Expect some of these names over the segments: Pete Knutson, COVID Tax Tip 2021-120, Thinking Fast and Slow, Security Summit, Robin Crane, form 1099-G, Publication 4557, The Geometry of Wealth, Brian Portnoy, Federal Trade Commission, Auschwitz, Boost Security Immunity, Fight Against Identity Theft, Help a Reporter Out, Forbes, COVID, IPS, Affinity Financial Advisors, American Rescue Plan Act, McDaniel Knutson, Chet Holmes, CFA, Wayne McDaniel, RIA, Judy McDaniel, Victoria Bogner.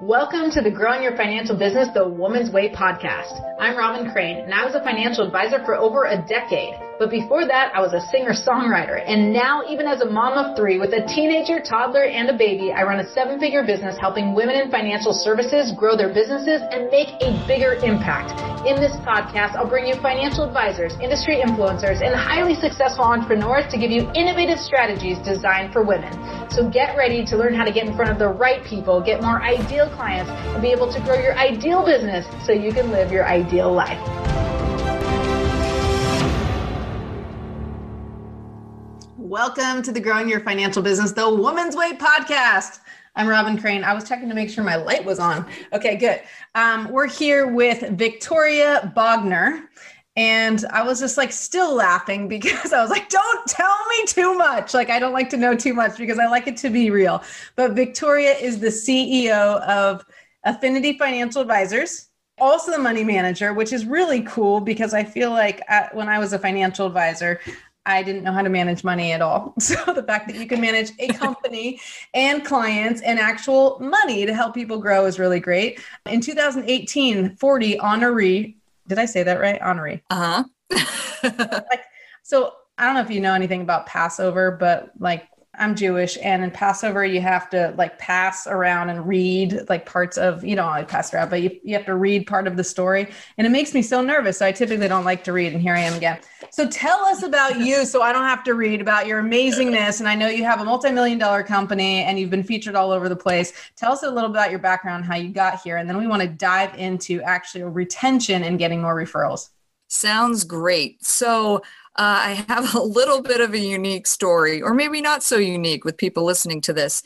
Welcome to the Growing Your Financial Business the Woman's Way podcast. I'm Robin Crane, and I was a financial advisor for over a decade. But before that, I was a singer-songwriter. And now, even as a mom of three with a teenager, toddler, and a baby, I run a seven-figure business helping women in financial services grow their businesses and make a bigger impact. In this podcast, I'll bring you financial advisors, industry influencers, and highly successful entrepreneurs to give you innovative strategies designed for women. So get ready to learn how to get in front of the right people, get more ideal clients, and be able to grow your ideal business so you can live your ideal life. Welcome to the Growing Your Financial Business, the Woman's Way podcast. I'm Robin Crane. I was checking to make sure my light was on. Okay, good. We're here with Victoria Bogner. And I was just like still laughing because I was like, don't tell me too much. Like, I don't like to know too much because I like it to be real. But Victoria is the CEO of Affinity Financial Advisors, also the money manager, which is really cool because I feel like when I was a financial advisor, I didn't know how to manage money at all. So the fact that you can manage a company and clients and actual money to help people grow is really great. In 2018, 40 honoree, did I say that right? Honoree. Uh-huh. So I don't know if you know anything about Passover, but like I'm Jewish, and in Passover, you have to like pass around and read like parts of, you don't like pass around, but you have to read part of the story. And it makes me so nervous. So I typically don't like to read, and here I am again. So tell us about you so I don't have to read about your amazingness. And I know you have a multi-million-dollar company and you've been featured all over the place. Tell us a little about your background, how you got here. And then we want to dive into actual retention and getting more referrals. Sounds great. So I have a little bit of a unique story, or maybe not so unique with people listening to this.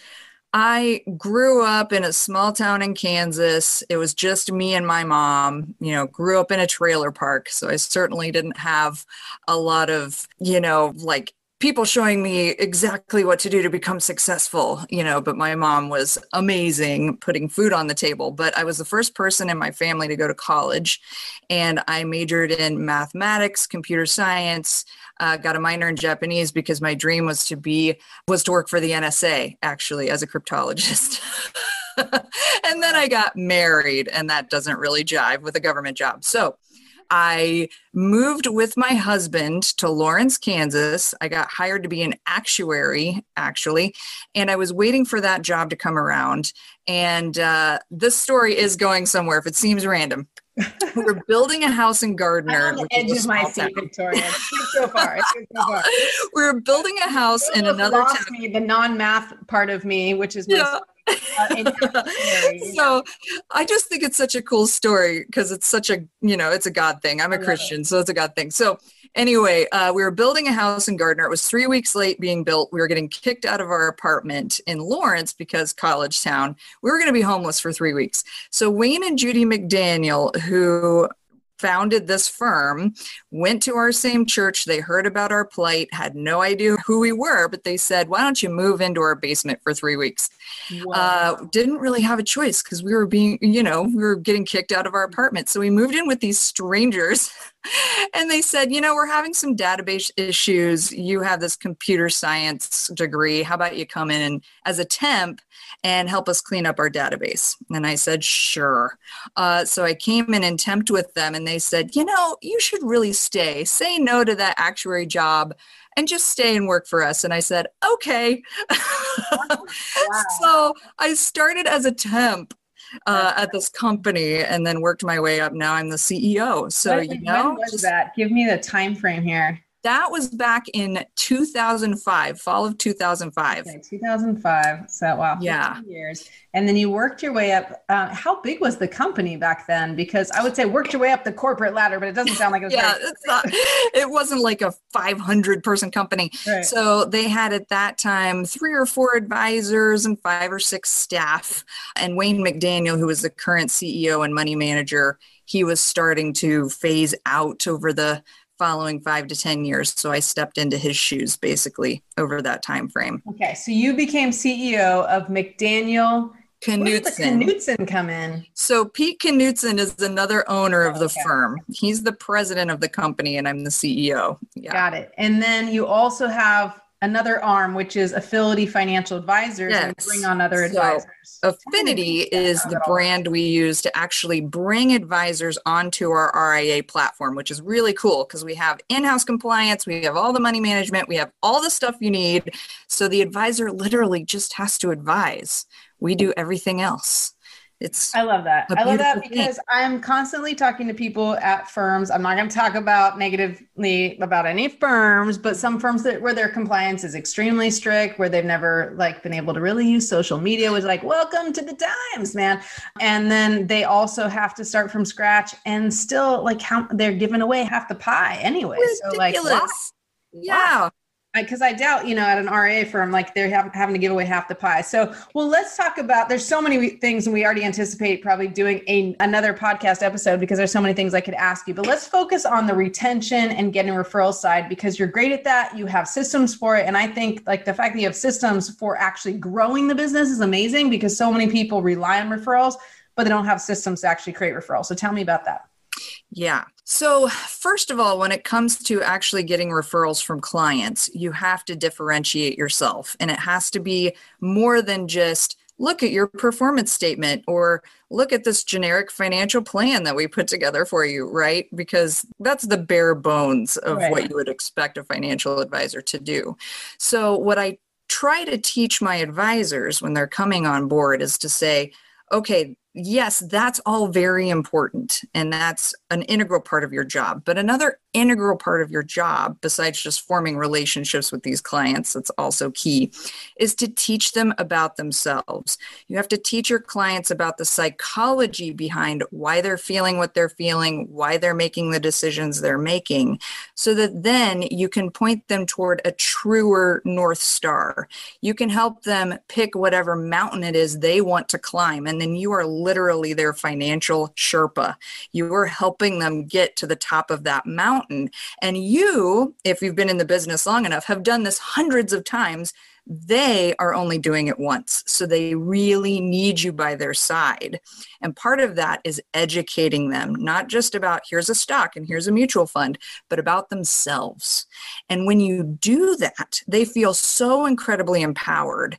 I grew up in a small town in Kansas. It was just me and my mom, you know, grew up in a trailer park. So I certainly didn't have a lot of, you know, like people showing me exactly what to do to become successful, you know, but my mom was amazing putting food on the table. But I was the first person in my family to go to college, and I majored in mathematics, computer science, got a minor in Japanese because my dream was to work for the NSA, actually, as a cryptologist. And then I got married, and that doesn't really jive with a government job. So I moved with my husband to Lawrence, Kansas. I got hired to be an actuary, actually, and I was waiting for that job to come around. And this story is going somewhere if it seems random. We're building a house in Gardner. I'm on the edge of my seat, Victoria. It's so far. We're building a house in another town. Me, the non-math part of me, which is my So I just think it's such a cool story because it's such a, you know, it's a God thing. I'm a Christian, so it's a God thing. So anyway, we were building a house in Gardner. It was 3 weeks late being built. We were getting kicked out of our apartment in Lawrence because college town. We were going to be homeless for 3 weeks. So Wayne and Judy McDaniel, who founded this firm, went to our same church. They heard about our plight, had no idea who we were, but they said, why don't you move into our basement for 3 weeks? Wow. Didn't really have a choice because we were being, you know, we were getting kicked out of our apartment. So we moved in with these strangers. And they said, you know, we're having some database issues. You have this computer science degree. How about you come in as a temp and help us clean up our database? And I said, sure. So I came in and temped with them, and they said, you know, you should really stay. Say no to that actuary job and just stay and work for us. And I said, okay. Wow. So I started as a temp at this company, and then worked my way up. Now I'm the CEO. So you know, when was that? Give me the time frame here. That was back in 2005, fall of 2005. Okay, 2005. So wow, yeah, 15 years. And then you worked your way up. How big was the company back then? Because I would say worked your way up the corporate ladder, but it doesn't sound like it was. Yeah, it's not, it wasn't like a 500-person company. Right. So they had at that time 3 or 4 advisors and 5 or 6 staff. And Wayne McDaniel, who was the current CEO and money manager, he was starting to phase out over the following 5 to 10 years. So I stepped into his shoes basically over that time frame. Okay. So you became CEO of McDaniel Knutson. Where did the Knutson come in? So Pete Knutson is another owner of the firm. He's the president of the company, and I'm the CEO. Yeah. Got it. And then you also have another arm, which is Affinity Financial Advisors, yes. and bring on other advisors. So Affinity is the brand we use to actually bring advisors onto our RIA platform, which is really cool because we have in-house compliance, we have all the money management, we have all the stuff you need. So the advisor literally just has to advise. We do everything else. I love that. I love that because I'm constantly talking to people at firms. I'm not going to talk about negatively about any firms, but some firms that where their compliance is extremely strict, where they've never like been able to really use social media was like, welcome to the times, man. And then they also have to start from scratch and still like how they're giving away half the pie anyway. Ridiculous. So like, why? Yeah. Why? Because I doubt, you know, at an RIA firm, like they're having to give away half the pie. So, well, let's talk about, there's so many things, and we already anticipate probably doing another podcast episode because there's so many things I could ask you, but let's focus on the retention and getting referral side, because you're great at that. You have systems for it. And I think like the fact that you have systems for actually growing the business is amazing because so many people rely on referrals, but they don't have systems to actually create referrals. So tell me about that. Yeah. So first of all, when it comes to actually getting referrals from clients, you have to differentiate yourself, and it has to be more than just look at your performance statement or look at this generic financial plan that we put together for you, right? Because that's the bare bones of right. what you would expect a financial advisor to do. So what I try to teach my advisors when they're coming on board is to say, okay, yes, that's all very important, and that's an integral part of your job. But another integral part of your job, besides just forming relationships with these clients, that's also key, is to teach them about themselves. You have to teach your clients about the psychology behind why they're feeling what they're feeling, why they're making the decisions they're making, so that then you can point them toward a truer North Star. You can help them pick whatever mountain it is they want to climb, and then you are literally their financial Sherpa. You are helping them get to the top of that mountain. And you, if you've been in the business long enough, have done this hundreds of times. They are only doing it once. So they really need you by their side. And part of that is educating them, not just about here's a stock and here's a mutual fund, but about themselves. And when you do that, they feel so incredibly empowered.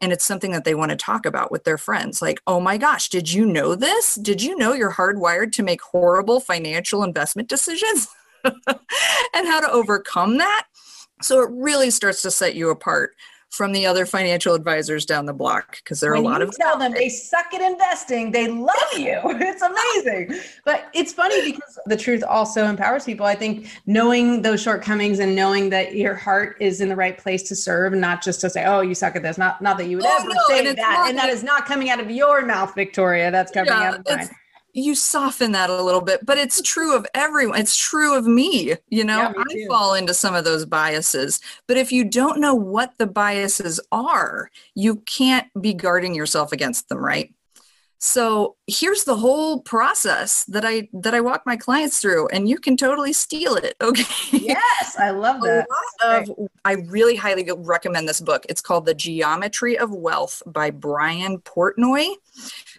And it's something that they want to talk about with their friends. Like, oh my gosh, did you know this? Did you know you're hardwired to make horrible financial investment decisions and how to overcome that? So it really starts to set you apart from the other financial advisors down the block, because there are a lot of tell them they suck at investing, they love you. It's amazing. But it's funny because the truth also empowers people. I think knowing those shortcomings and knowing that your heart is in the right place to serve, and not just to say, oh, you suck at this. Not that you would ever say that. And that is not coming out of your mouth, Victoria. That's coming out of mine. You soften that a little bit, but it's true of everyone. It's true of me. You know, yeah, I fall into some of those biases, but if you don't know what the biases are, you can't be guarding yourself against them, right? So here's the whole process that I walk my clients through, and you can totally steal it. Okay. Yes. I love that. I really highly recommend this book. It's called The Geometry of Wealth by Brian Portnoy.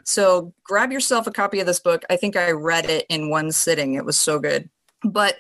So grab yourself a copy of this book. I think I read it in one sitting. It was so good. But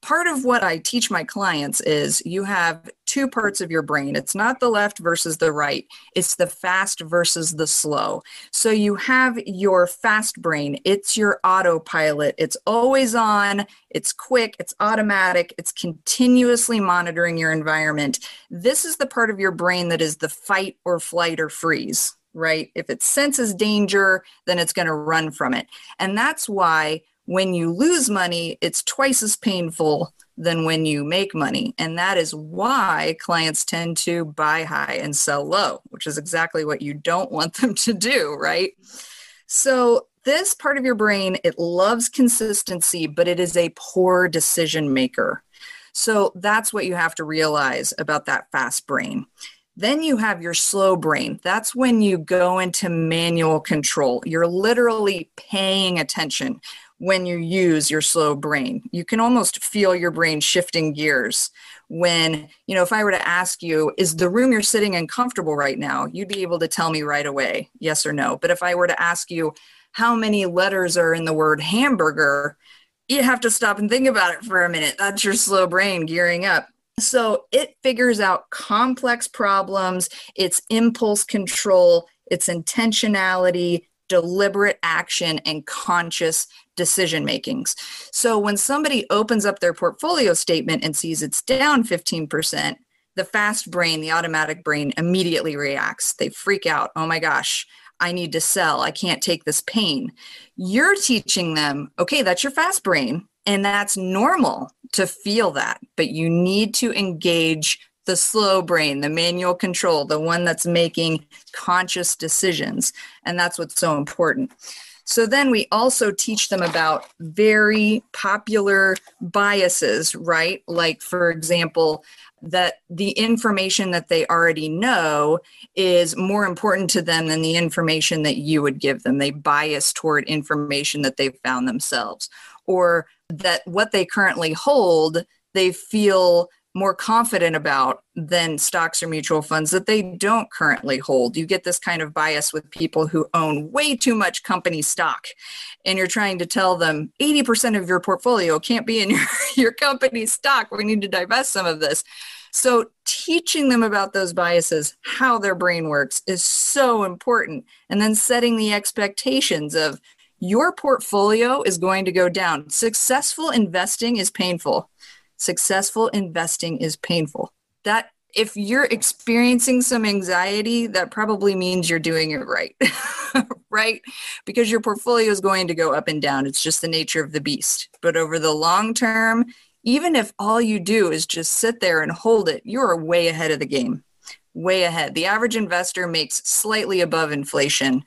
part of what I teach my clients is you have two parts of your brain. It's not the left versus the right. It's the fast versus the slow. So you have your fast brain. It's your autopilot. It's always on. It's quick. It's automatic. It's continuously monitoring your environment. This is the part of your brain that is the fight or flight or freeze, right? If it senses danger, then it's going to run from it. And that's why when you lose money, it's twice as painful than when you make money. And that is why clients tend to buy high and sell low, which is exactly what you don't want them to do, right? So this part of your brain, it loves consistency, but it is a poor decision maker. So that's what you have to realize about that fast brain. Then you have your slow brain. That's when you go into manual control. You're literally paying attention when you use your slow brain. You can almost feel your brain shifting gears when, you know, if I were to ask you, is the room you're sitting in comfortable right now? You'd be able to tell me right away, yes or no. But if I were to ask you how many letters are in the word hamburger, you have to stop and think about it for a minute. That's your slow brain gearing up. So it figures out complex problems, it's impulse control, it's intentionality, deliberate action, and conscious decision makings. So when somebody opens up their portfolio statement and sees it's down 15%, the fast brain, the automatic brain, immediately reacts. They freak out. Oh my gosh, I need to sell. I can't take this pain. You're teaching them, okay, that's your fast brain. And that's normal to feel that, but you need to engage the slow brain, the manual control, the one that's making conscious decisions. And that's what's so important. So then we also teach them about very popular biases, right? Like, for example, that the information that they already know is more important to them than the information that you would give them. They bias toward information that they've found themselves, or that what they currently hold, they feel more confident about than stocks or mutual funds that they don't currently hold. You get this kind of bias with people who own way too much company stock, and you're trying to tell them 80% of your portfolio can't be in your company stock. We need to divest some of this. So teaching them about those biases, how their brain works, is so important. And then setting the expectations of your portfolio is going to go down. Successful investing is painful. Successful investing is painful. That if you're experiencing some anxiety, that probably means you're doing it right, right? Because your portfolio is going to go up and down. It's just the nature of the beast. But over the long term, even if all you do is just sit there and hold it, you are way ahead of the game, way ahead. The average investor makes slightly above inflation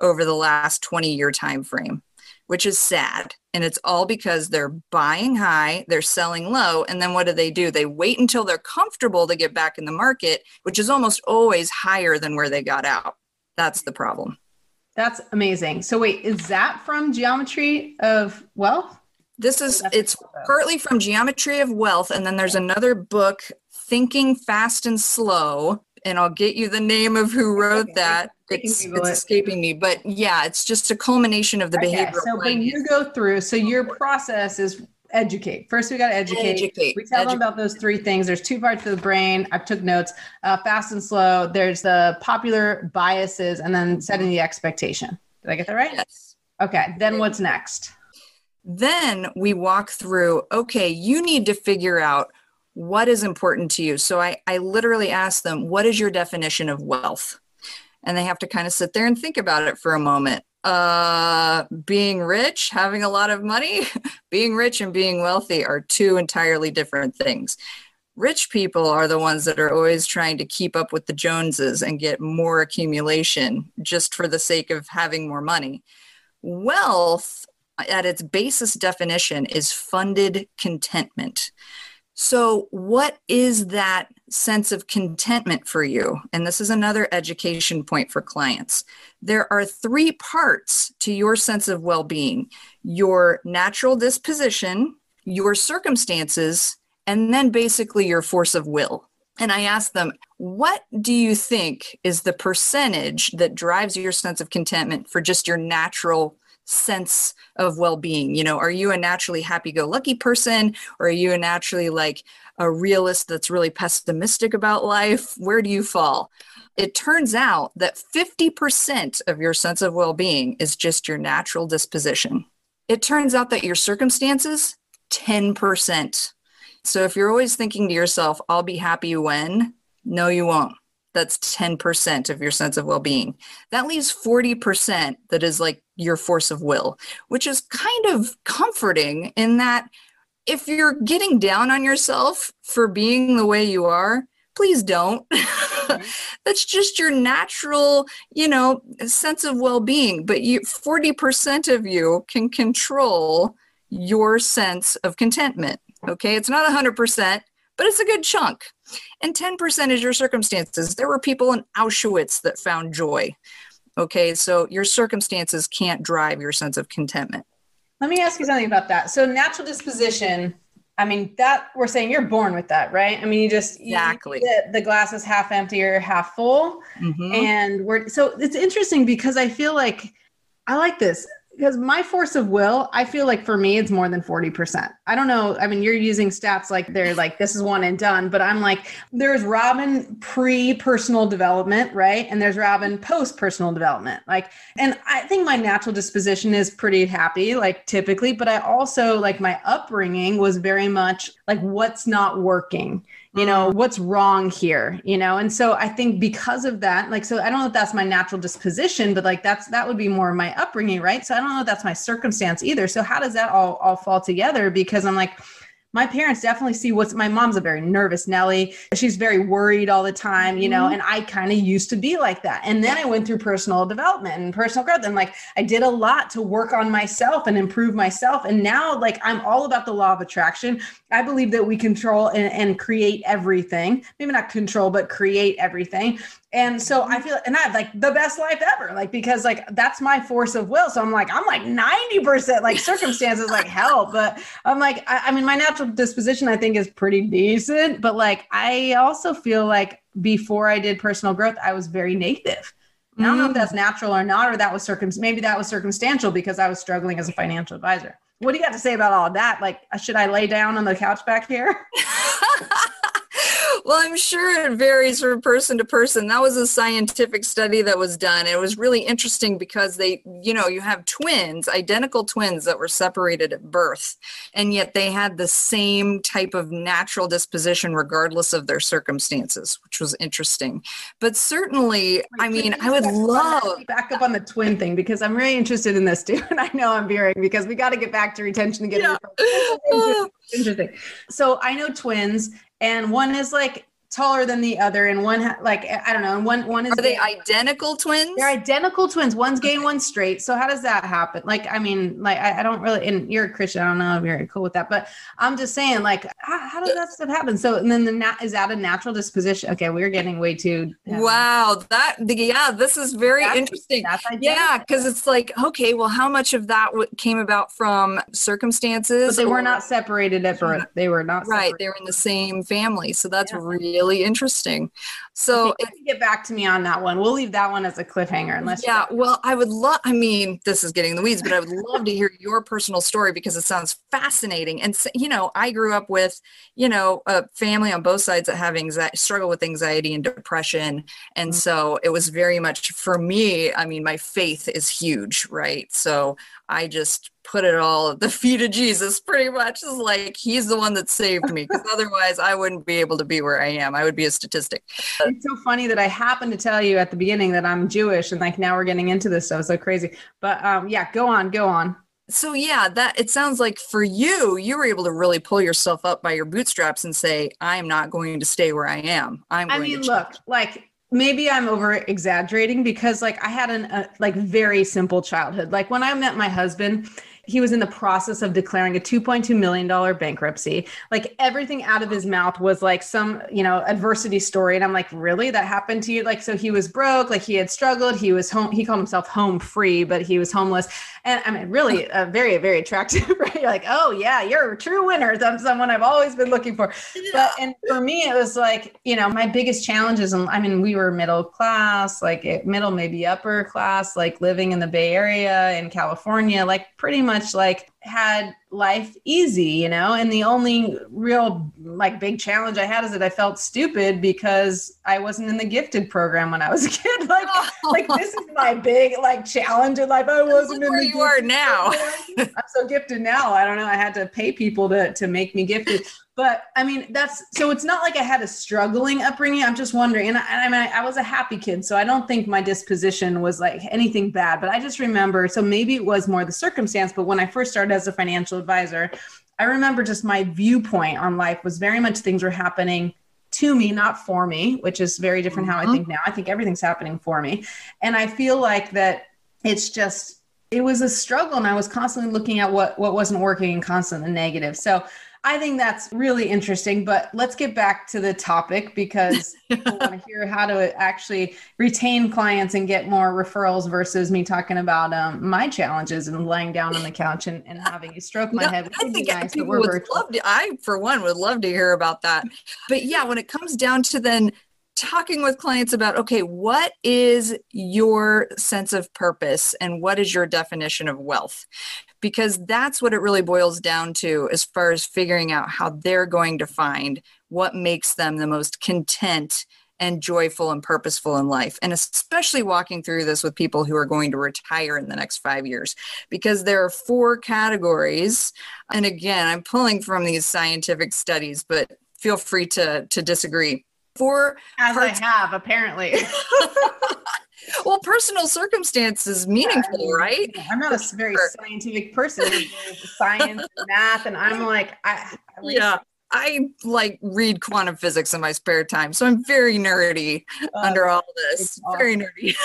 over the last 20-year time frame, which is sad. And it's all because they're buying high, they're selling low, and then what do? They wait until they're comfortable to get back in the market, which is almost always higher than where they got out. That's the problem. That's amazing. So wait, is that from Geometry of Wealth? It's partly from Geometry of Wealth, and then there's another book, Thinking Fast and Slow, and I'll get you the name of who wrote that. It's escaping me, but yeah, it's just a culmination of the behavioral. So when you go through, so your process is educate. First, we got to educate. We tell them about those three things. There's two parts of the brain. I've took notes, fast and slow. There's the popular biases, and then setting the expectation. Did I get that right? Yes. Okay. Then what's next? Then we walk through, okay, you need to figure out what is important to you. So I literally ask them, what is your definition of wealth? And they have to kind of sit there and think about it for a moment. Being rich, having a lot of money, being rich and being wealthy are two entirely different things. Rich people are the ones that are always trying to keep up with the Joneses and get more accumulation just for the sake of having more money. Wealth, at its basis definition, is funded contentment. So what is that sense of contentment for you? And this is another education point for clients. There are three parts to your sense of well-being: your natural disposition, your circumstances, and then basically your force of will. And I ask them, what do you think is the percentage that drives your sense of contentment for just your natural sense of well-being? You know, are you a naturally happy-go-lucky person, or are you a naturally like a realist that's really pessimistic about life? Where do you fall? It turns out that 50% of your sense of well-being is just your natural disposition. It turns out that your circumstances, 10%. So if you're always thinking to yourself, I'll be happy when, no, you won't. That's 10% of your sense of well-being. That leaves 40% that is like your force of will, which is kind of comforting in that if you're getting down on yourself for being the way you are, please don't. That's just your natural, you know, sense of well-being. But 40% of you can control your sense of contentment. Okay, it's not 100%, but it's a good chunk. And 10% is your circumstances. There were people in Auschwitz that found joy. Okay, so your circumstances can't drive your sense of contentment. Let me ask you something about that. So natural disposition, I mean, that we're saying you're born with that, right? I mean, exactly. The glass is half empty or half full. Mm-hmm. So it's interesting because I feel like I like this. Because my force of will, I feel like for me, it's more than 40%. I don't know. I mean, you're using stats like they're like, this is one and done. But I'm like, there's Robin pre-personal development, right? And there's Robin post-personal development. Like, and I think my natural disposition is pretty happy, like typically. But I also, like, my upbringing was very much like, what's not working? You know, what's wrong here, you know? And so I think because of that, like, so I don't know if that's my natural disposition, but like, that would be more of my upbringing, right? So I don't know if that's my circumstance either. So how does that all fall together? Because I'm like, my parents definitely see my mom's a very nervous Nelly. She's very worried all the time, you know, and I kind of used to be like that. And then I went through personal development and personal growth. And like, I did a lot to work on myself and improve myself. And now like, I'm all about the law of attraction. I believe that we control and create everything, maybe not control, but create everything. And so I feel, and I have like the best life ever, like, because like, that's my force of will. So I'm like 90%, like circumstances like hell, but I'm like, I mean, my natural disposition, I think, is pretty decent, but like, I also feel like before I did personal growth, I was very negative. I don't know if that's natural or not, or that was maybe that was circumstantial because I was struggling as a financial advisor. What do you got to say about all that? Like, should I lay down on the couch back here? Well, I'm sure it varies from person to person. That was a scientific study that was done. It was really interesting because they, you know, you have twins, identical twins that were separated at birth, and yet they had the same type of natural disposition regardless of their circumstances, which was interesting. But certainly, I mean, I would love... Back up on the twin thing, because I'm really interested in this too. And I know I'm veering because we got to get back to retention and get interesting. So I know twins. And one is like taller than the other. And one, like, I don't know. And one is... Are they identical twins? They're identical twins. One's gay, one's straight. So how does that happen? Like, I mean, like, I don't really, and you're a Christian. I don't know if you're cool with that, but I'm just saying, like, how does that stuff happen? So, and then is that a natural disposition? Okay. We're getting way too... Wow. This is very interesting. Yeah. Cause it's like, okay, well, how much of that came about from circumstances? But they were not separated at birth. They were not separated. Right. They were in the same family. So that's really interesting. So okay, get back to me on that one. We'll leave that one as a cliffhanger. Well, I would love, I mean, this is getting in the weeds, but I would love to hear your personal story because it sounds fascinating. And, you know, I grew up with, you know, a family on both sides that have struggle with anxiety and depression. And so it was very much for me, I mean, my faith is huge, right? So I just put it all at the feet of Jesus, pretty much. Is like, he's the one that saved me, because otherwise I wouldn't be able to be where I am. I would be a statistic. It's so funny that I happened to tell you at the beginning that I'm Jewish, and like, now we're getting into this. So it's so crazy, but yeah, go on. So yeah, that it sounds like for you were able to really pull yourself up by your bootstraps and say, I'm not going to stay where I am. Maybe I'm over exaggerating because like I had a very simple childhood. Like when I met my husband, he was in the process of declaring a $2.2 million bankruptcy. Like everything out of his mouth was like some, you know, adversity story. And I'm like, really? That happened to you? Like, so he was broke, like he had struggled. He was home. He called himself home free, but he was homeless. And I mean, really very, very attractive, right? You're like, oh yeah, you're a true winner. I'm someone I've always been looking for. But, and for me, it was like, you know, my biggest challenges. And I mean, we were middle class, like middle, maybe upper class, like living in the Bay Area in California, like pretty much like had life easy, you know, and the only real like big challenge I had is that I felt stupid because I wasn't in the gifted program when I was a kid. Like, like this is my big like challenge in life. I wasn't in where you are now. I'm so gifted now. I don't know. I had to pay people to make me gifted. But I mean, so it's not like I had a struggling upbringing. I'm just wondering. And I mean, I was a happy kid, so I don't think my disposition was like anything bad, but I just remember, so maybe it was more the circumstance, but when I first started as a financial advisor, I remember just my viewpoint on life was very much things were happening to me, not for me, which is very different how I think now. I think everything's happening for me. And I feel like that it's just, it was a struggle. And I was constantly looking at what wasn't working and constantly negative. So I think that's really interesting, but let's get back to the topic because people want to hear how to actually retain clients and get more referrals versus me talking about my challenges and laying down on the couch and having you stroke my head. I think nice, people would love to, I, for one, would love to hear about that. But yeah, when it comes down to then talking with clients about, okay, what is your sense of purpose and what is your definition of wealth? Because that's what it really boils down to as far as figuring out how they're going to find what makes them the most content and joyful and purposeful in life. And especially walking through this with people who are going to retire in the next 5 years, because there are 4 categories. And again, I'm pulling from these scientific studies, but feel free to disagree. 4 as I have, apparently. Well, personal circumstances meaningful, right? I'm not a very scientific person. Science and math, and I'm like, I like read quantum physics in my spare time. So I'm very nerdy under all this. Awesome. Very nerdy.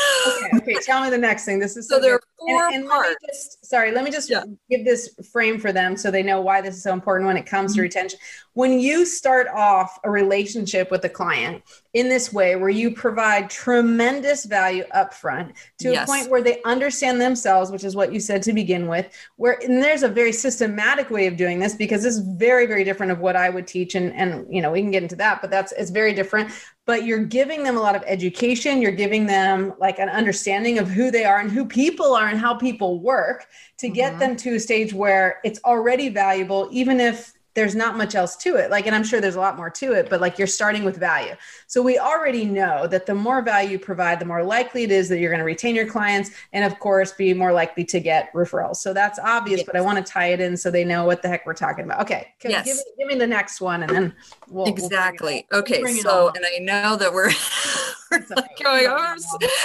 Okay. Tell me the next thing. This is so there are 4 parts. Let me just give this frame for them so they know why this is so important when it comes to retention. When you start off a relationship with a client in this way, where you provide tremendous value upfront to a point where they understand themselves, which is what you said to begin with, and there's a very systematic way of doing this, because this is very, very different of what I would teach. And you know, we can get into that, but it's very different. But you're giving them a lot of education. You're giving them like an understanding of who they are and who people are and how people work to get them to a stage where it's already valuable, even if there's not much else to it. Like, and I'm sure there's a lot more to it, but like you're starting with value. So we already know that the more value you provide, the more likely it is that you're going to retain your clients and of course be more likely to get referrals. So that's obvious, but I want to tie it in so they know what the heck we're talking about. Okay. Give me the next one and then we'll. Exactly. So, and I know that we're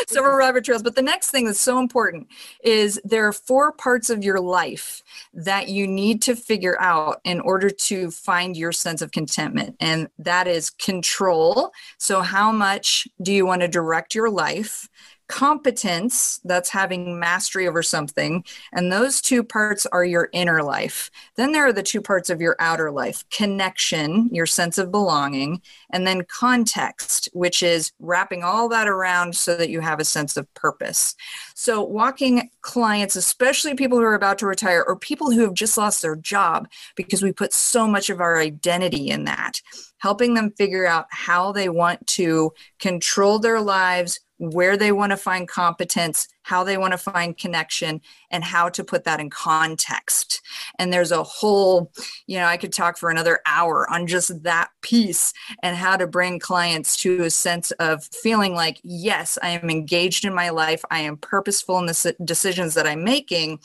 several rabbit trails, but the next thing that's so important is there are 4 parts of your life that you need to figure out in order to find your sense of contentment. And that is control. So how much do you want to direct your life? Competence, that's having mastery over something. And those 2 parts are your inner life. Then there are the 2 parts of your outer life, connection, your sense of belonging, and then context, which is wrapping all that around so that you have a sense of purpose. So walking clients, especially people who are about to retire or people who have just lost their job, because we put so much of our identity in that, helping them figure out how they want to control their lives, where they want to find competence, how they want to find connection, and how to put that in context. And there's a whole, I could talk for another hour on just that piece and how to bring clients to a sense of feeling like, yes, I am engaged in my life. I am purposeful in the decisions that I'm making.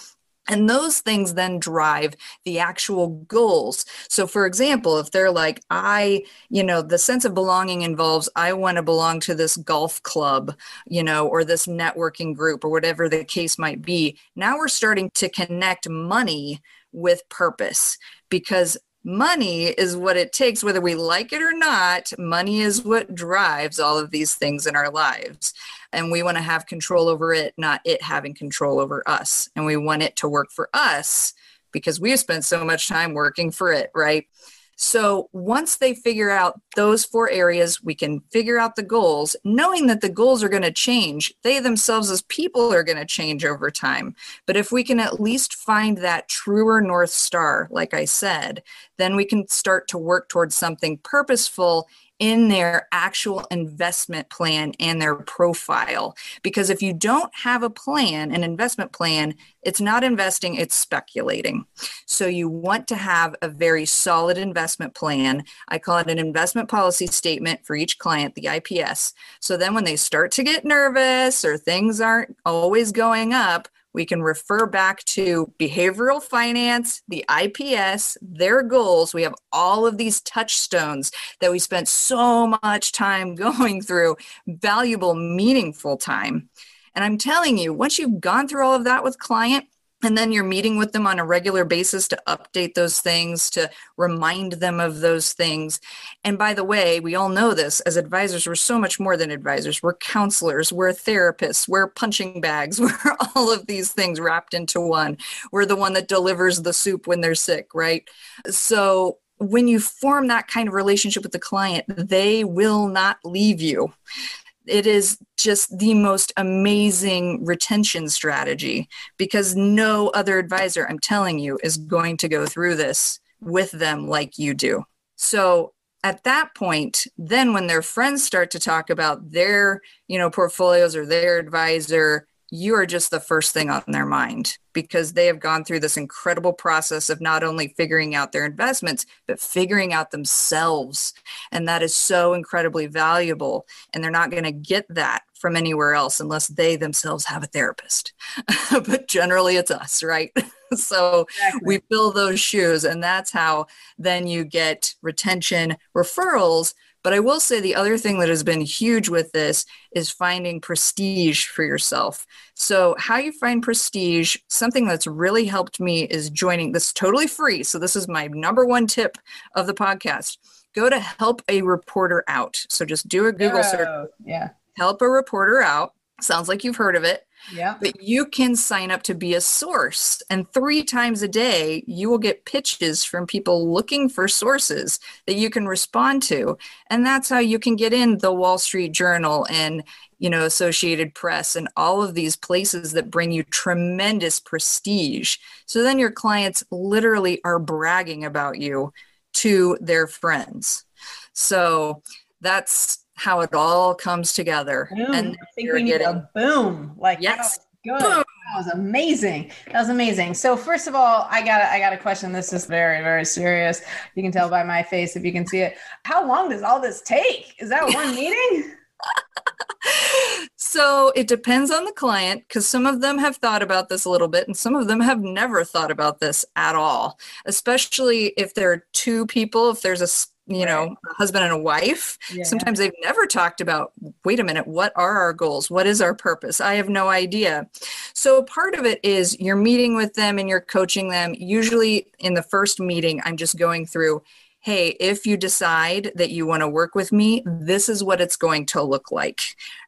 And those things then drive the actual goals. So for example, if they're like, the sense of belonging involves, I want to belong to this golf club, or this networking group or whatever the case might be. Now we're starting to connect money with purpose, because money is what it takes, whether we like it or not. Money is what drives all of these things in our lives. And we want to have control over it, not it having control over us. And we want it to work for us because we've spent so much time working for it, right? So once they figure out those 4 areas, we can figure out the goals, knowing that the goals are going to change. They themselves as people are going to change over time. But if we can at least find that truer North Star, like I said, then we can start to work towards something purposeful in their actual investment plan and their profile. Because if you don't have a plan, an investment plan, it's not investing, it's speculating. So you want to have a very solid investment plan. I call it an investment policy statement for each client, the IPS. So then when they start to get nervous or things aren't always going up, we can refer back to behavioral finance, the IPS, their goals. We have all of these touchstones that we spent so much time going through, valuable, meaningful time. And I'm telling you, once you've gone through all of that with client, and then you're meeting with them on a regular basis to update those things, to remind them of those things. And by the way, we all know this as advisors, we're so much more than advisors. We're counselors, we're therapists, we're punching bags, we're all of these things wrapped into one. We're the one that delivers the soup when they're sick, right? So when you form that kind of relationship with the client, they will not leave you. It is just the most amazing retention strategy, because no other advisor, I'm telling you, is going to go through this with them like you do. So at that point, then when their friends start to talk about their, portfolios or their advisor, you are just the first thing on their mind because they have gone through this incredible process of not only figuring out their investments, but figuring out themselves. And that is so incredibly valuable. And they're not going to get that from anywhere else unless they themselves have a therapist. But generally it's us, right? So exactly. We fill those shoes, and that's how then you get retention, referrals. But I will say the other thing that has been huge with this is finding prestige for yourself. So how you find prestige, something that's really helped me is joining this totally free. So this is my number one tip of the podcast. Go to Help a Reporter Out. So just do a Google search. Yeah. Help a Reporter Out. Sounds like you've heard of it. Yeah. But you can sign up to be a source, and 3 times a day, you will get pitches from people looking for sources that you can respond to. And that's how you can get in the Wall Street Journal and, Associated Press and all of these places that bring you tremendous prestige. So then your clients literally are bragging about you to their friends. So that's how it all comes together. Boom. And I think we need a boom. Like, yes. That was good. Boom. That was amazing. So first of all, I got a question. This is very, very serious. You can tell by my face if you can see it. How long does all this take? Is that one meeting? So it depends on the client, because some of them have thought about this a little bit and some of them have never thought about this at all, especially if there are 2 people, if there's a husband and a wife. Yeah. Sometimes they've never talked about, wait a minute, what are our goals? What is our purpose? I have no idea. So part of it is you're meeting with them and you're coaching them. Usually in the first meeting, I'm just going through, hey, if you decide that you want to work with me, this is what it's going to look like.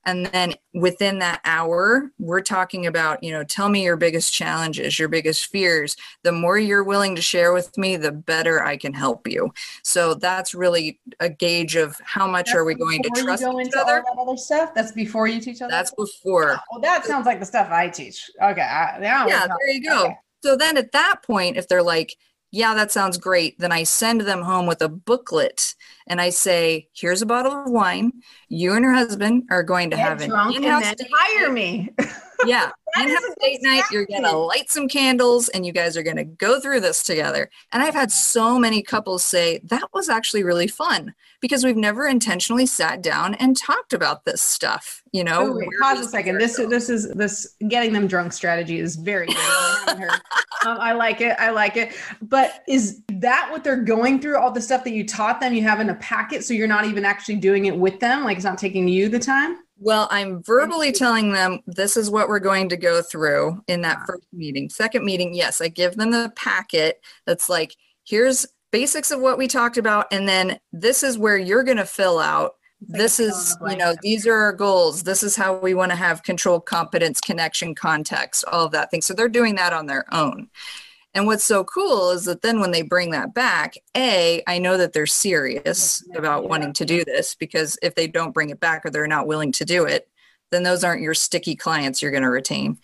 And then within that hour, we're talking about, tell me your biggest challenges, your biggest fears. The more you're willing to share with me, the better I can help you. So that's really a gauge of how much that's are we going to trust each other. All that other stuff? That's before you teach other That's stuff? Before. Oh, well, that sounds like the stuff I teach. Okay. There you go. Okay. So then at that point, if they're like, yeah, that sounds great, then I send them home with a booklet and I say, here's a bottle of wine. You and your husband are going to have an in-house date. Hire me. Yeah. In-house date night. You're going to light some candles and you guys are going to go through this together. And I've had so many couples say that was actually really fun because we've never intentionally sat down and talked about this stuff. Wait, pause a second. This getting them drunk strategy is very good. I haven't heard. I like it. But is that what they're going through? All the stuff that you taught them, you have in a packet, so you're not even actually doing it with them. Like, it's not taking you the time. Well, I'm verbally telling them this is what we're going to go through in that first meeting. Second meeting, yes, I give them the packet that's like, here's basics of what we talked about. And then this is where you're going to fill out. This is, these are our goals. This is how we want to have control, competence, connection, context, all of that thing. So they're doing that on their own. And what's so cool is that then when they bring that back, I know that they're serious about wanting to do this, because if they don't bring it back or they're not willing to do it, then those aren't your sticky clients you're going to retain.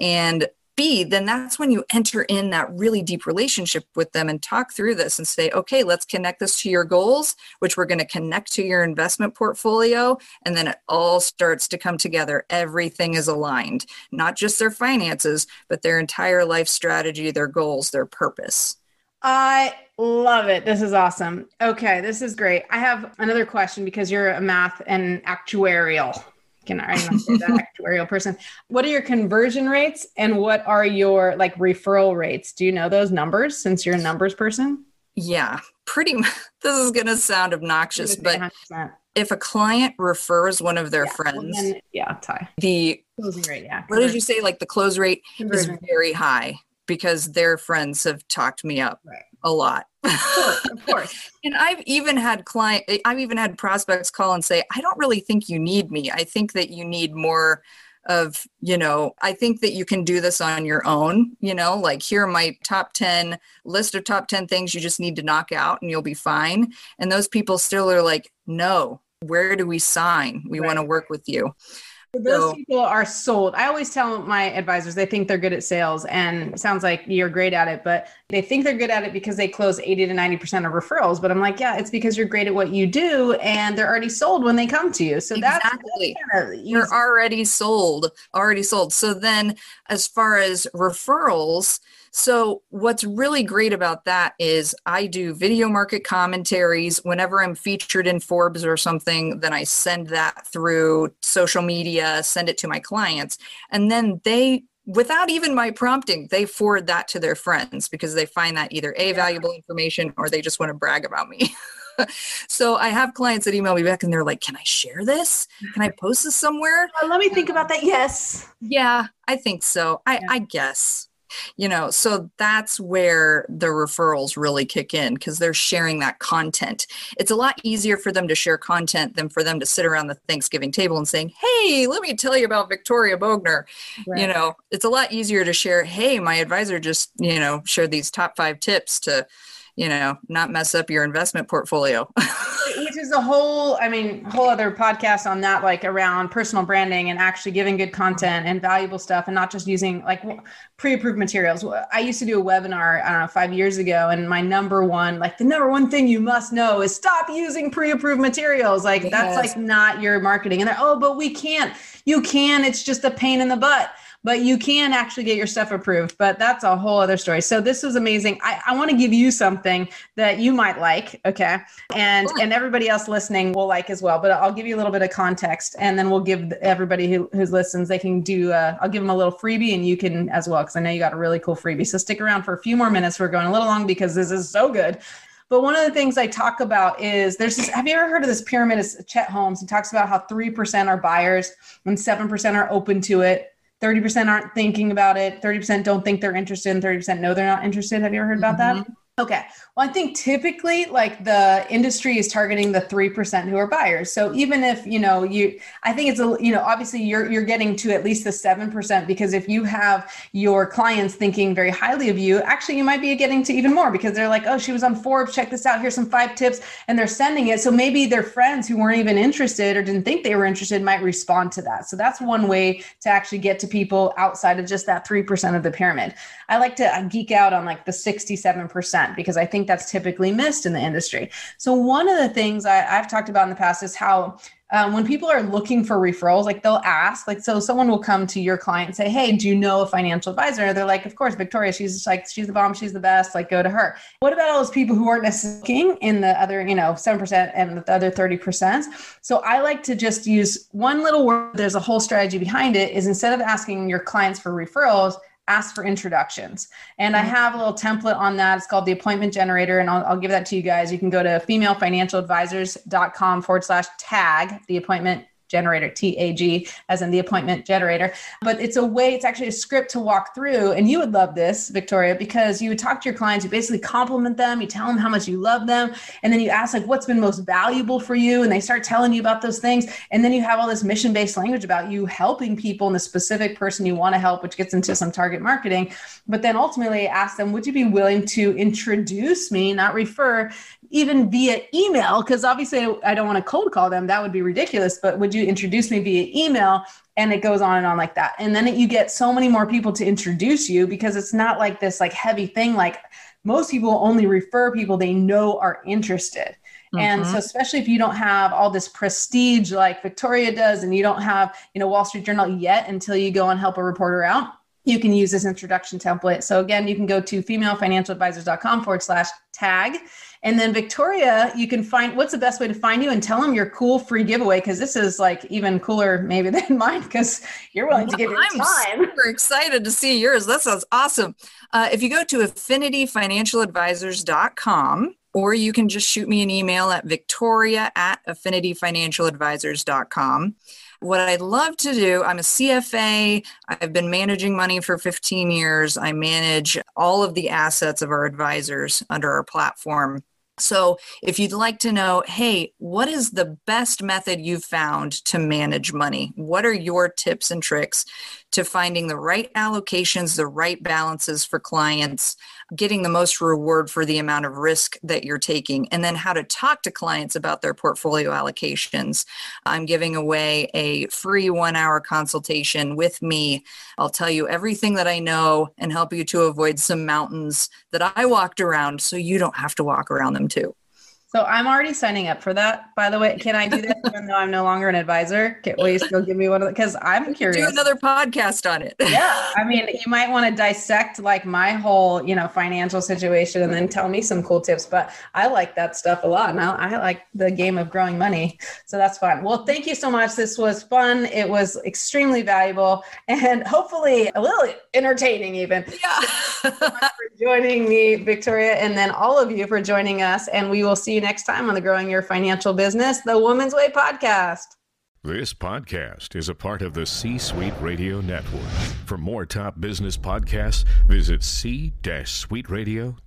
And B, then that's when you enter in that really deep relationship with them and talk through this and say, okay, let's connect this to your goals, which we're going to connect to your investment portfolio. And then it all starts to come together. Everything is aligned, not just their finances, but their entire life strategy, their goals, their purpose. I love it. This is awesome. Okay, this is great. I have another question because you're a math and actuarial. Actuarial person. What are your conversion rates and what are your referral rates? Do you know those numbers since you're a numbers person? Yeah, pretty much. This is going to sound obnoxious, but 100%. If a client refers one of their friends, the closing rate, what did you say? The close rate conversion is very high because their friends have talked me up a lot. Of course. And I've even had prospects call and say, I don't really think you need me. I think that you need more of, I think that you can do this on your own, here are my top 10 list of top 10 things you just need to knock out and you'll be fine. And those people still are like, no, where do we sign? We want to work with you. Those people are sold. I always tell my advisors, they think they're good at sales, and it sounds like you're great at it, but they think they're good at it because they close 80 to 90% of referrals. But I'm like, yeah, it's because you're great at what you do and they're already sold when they come to you. So exactly. That's kind of you're already sold. So then as far as referrals, so what's really great about that is I do video market commentaries. Whenever I'm featured in Forbes or something, then I send that through social media, send it to my clients. And then they, without even my prompting, they forward that to their friends because they find that either A, valuable information, or they just want to brag about me. So I have clients that email me back and they're like, can I share this? Can I post this somewhere? Well, let me think about that. Yes. Yeah, I think so. I guess. You know, so that's where the referrals really kick in because they're sharing that content. It's a lot easier for them to share content than for them to sit around the Thanksgiving table and saying, hey, let me tell you about Victoria Bogner. Right. You know, it's a lot easier to share, hey, my advisor just, you know, shared these top 5 tips to, you know, not mess up your investment portfolio. Which is a whole, I mean, whole other podcast on that, like around personal branding and actually giving good content and valuable stuff and not just using like pre-approved materials. I used to do a webinar 5 years ago, and my number one thing you must know is stop using pre-approved materials. Like that's like not your marketing. And they're, oh, but we can't, you can, it's just a pain in the butt. But you can actually get your stuff approved, but that's a whole other story. So this was amazing. I want to give you something that you might like, okay? And everybody else listening will like as well, but I'll give you a little bit of context, and then we'll give everybody who listens, they can do, I'll give them a little freebie, and you can as well, because I know you got a really cool freebie. So stick around for a few more minutes. We're going a little long because this is so good. But one of the things I talk about is there's this, have you ever heard of this pyramid? It's Chet Holmes. He talks about how 3% are buyers and 7% are open to it. 30% aren't thinking about it. 30% don't think they're interested. And 30% know they're not interested. Have you ever heard about that? Okay. Well, I think typically like the industry is targeting the 3% who are buyers. So even if, you know, I think it's, you know, obviously you're getting to at least the 7%, because if you have your clients thinking very highly of you, actually you might be getting to even more because they're like, oh, she was on Forbes. Check this out. Here's some 5 tips, and they're sending it. So maybe their friends who weren't even interested or didn't think they were interested might respond to that. So that's one way to actually get to people outside of just that 3% of the pyramid. I like to geek out on like the 67%. Because I think that's typically missed in the industry. So one of the things I've talked about in the past is how when people are looking for referrals, like they'll ask, like, so someone will come to your client and say, hey, do you know a financial advisor? They're like, of course, Victoria, she's the bomb. She's the best. Like, go to her. What about all those people who aren't necessarily looking in the other, you know, 7% and the other 30%? So I like to just use one little word. There's a whole strategy behind it, is instead of asking your clients for referrals, ask for introductions. And I have a little template on that. It's called the appointment generator. And I'll give that to you guys. You can go to femalefinancialadvisors.com/tag, the appointment generator, TAG, as in the appointment generator. But it's a way, it's actually a script to walk through. And you would love this, Victoria, because you would talk to your clients, you basically compliment them, you tell them how much you love them. And then you ask like, what's been most valuable for you? And they start telling you about those things. And then you have all this mission-based language about you helping people and the specific person you want to help, which gets into some target marketing. But then ultimately ask them, would you be willing to introduce me, not refer, even via email? Because obviously I don't want to cold call them. That would be ridiculous. But would you introduce me via email? And it goes on and on like that. And then you get so many more people to introduce you, because it's not like this like heavy thing. Like most people only refer people they know are interested. And so especially if you don't have all this prestige like Victoria does, and you don't have, you know, Wall Street Journal yet until you go and help a reporter out, you can use this introduction template. So again, you can go to femalefinancialadvisors.com/tag. And then Victoria, you can find, what's the best way to find you, and tell them your cool free giveaway? Because this is like even cooler maybe than mine, because you're willing to give your time. I'm super excited to see yours. That sounds awesome. If you go to affinityfinancialadvisors.com, or you can just shoot me an email at victoria@affinityfinancialadvisors.com. What I'd love to do, I'm a CFA. I've been managing money for 15 years. I manage all of the assets of our advisors under our platform. So if you'd like to know, hey, what is the best method you've found to manage money? What are your tips and tricks? to finding the right allocations, the right balances for clients, getting the most reward for the amount of risk that you're taking, and then how to talk to clients about their portfolio allocations. I'm giving away a free 1-hour consultation with me. I'll tell you everything that I know and help you to avoid some mountains that I walked around so you don't have to walk around them too. So I'm already signing up for that. By the way, can I do this even though I'm no longer an advisor? Will you still give me one of the, because I'm curious. Do another podcast on it. Yeah. I mean, you might want to dissect like my whole, financial situation and then tell me some cool tips, but I like that stuff a lot. And I like the game of growing money. So that's fun. Well, thank you so much. This was fun. It was extremely valuable and hopefully a little entertaining even. Yeah. Thank you so much for joining me, Victoria, and then all of you for joining us. And we will see you next time on the Growing Your Financial Business, the Woman's Way podcast. This podcast is a part of the C-Suite Radio Network. For more top business podcasts, visit c-suiteradio.com.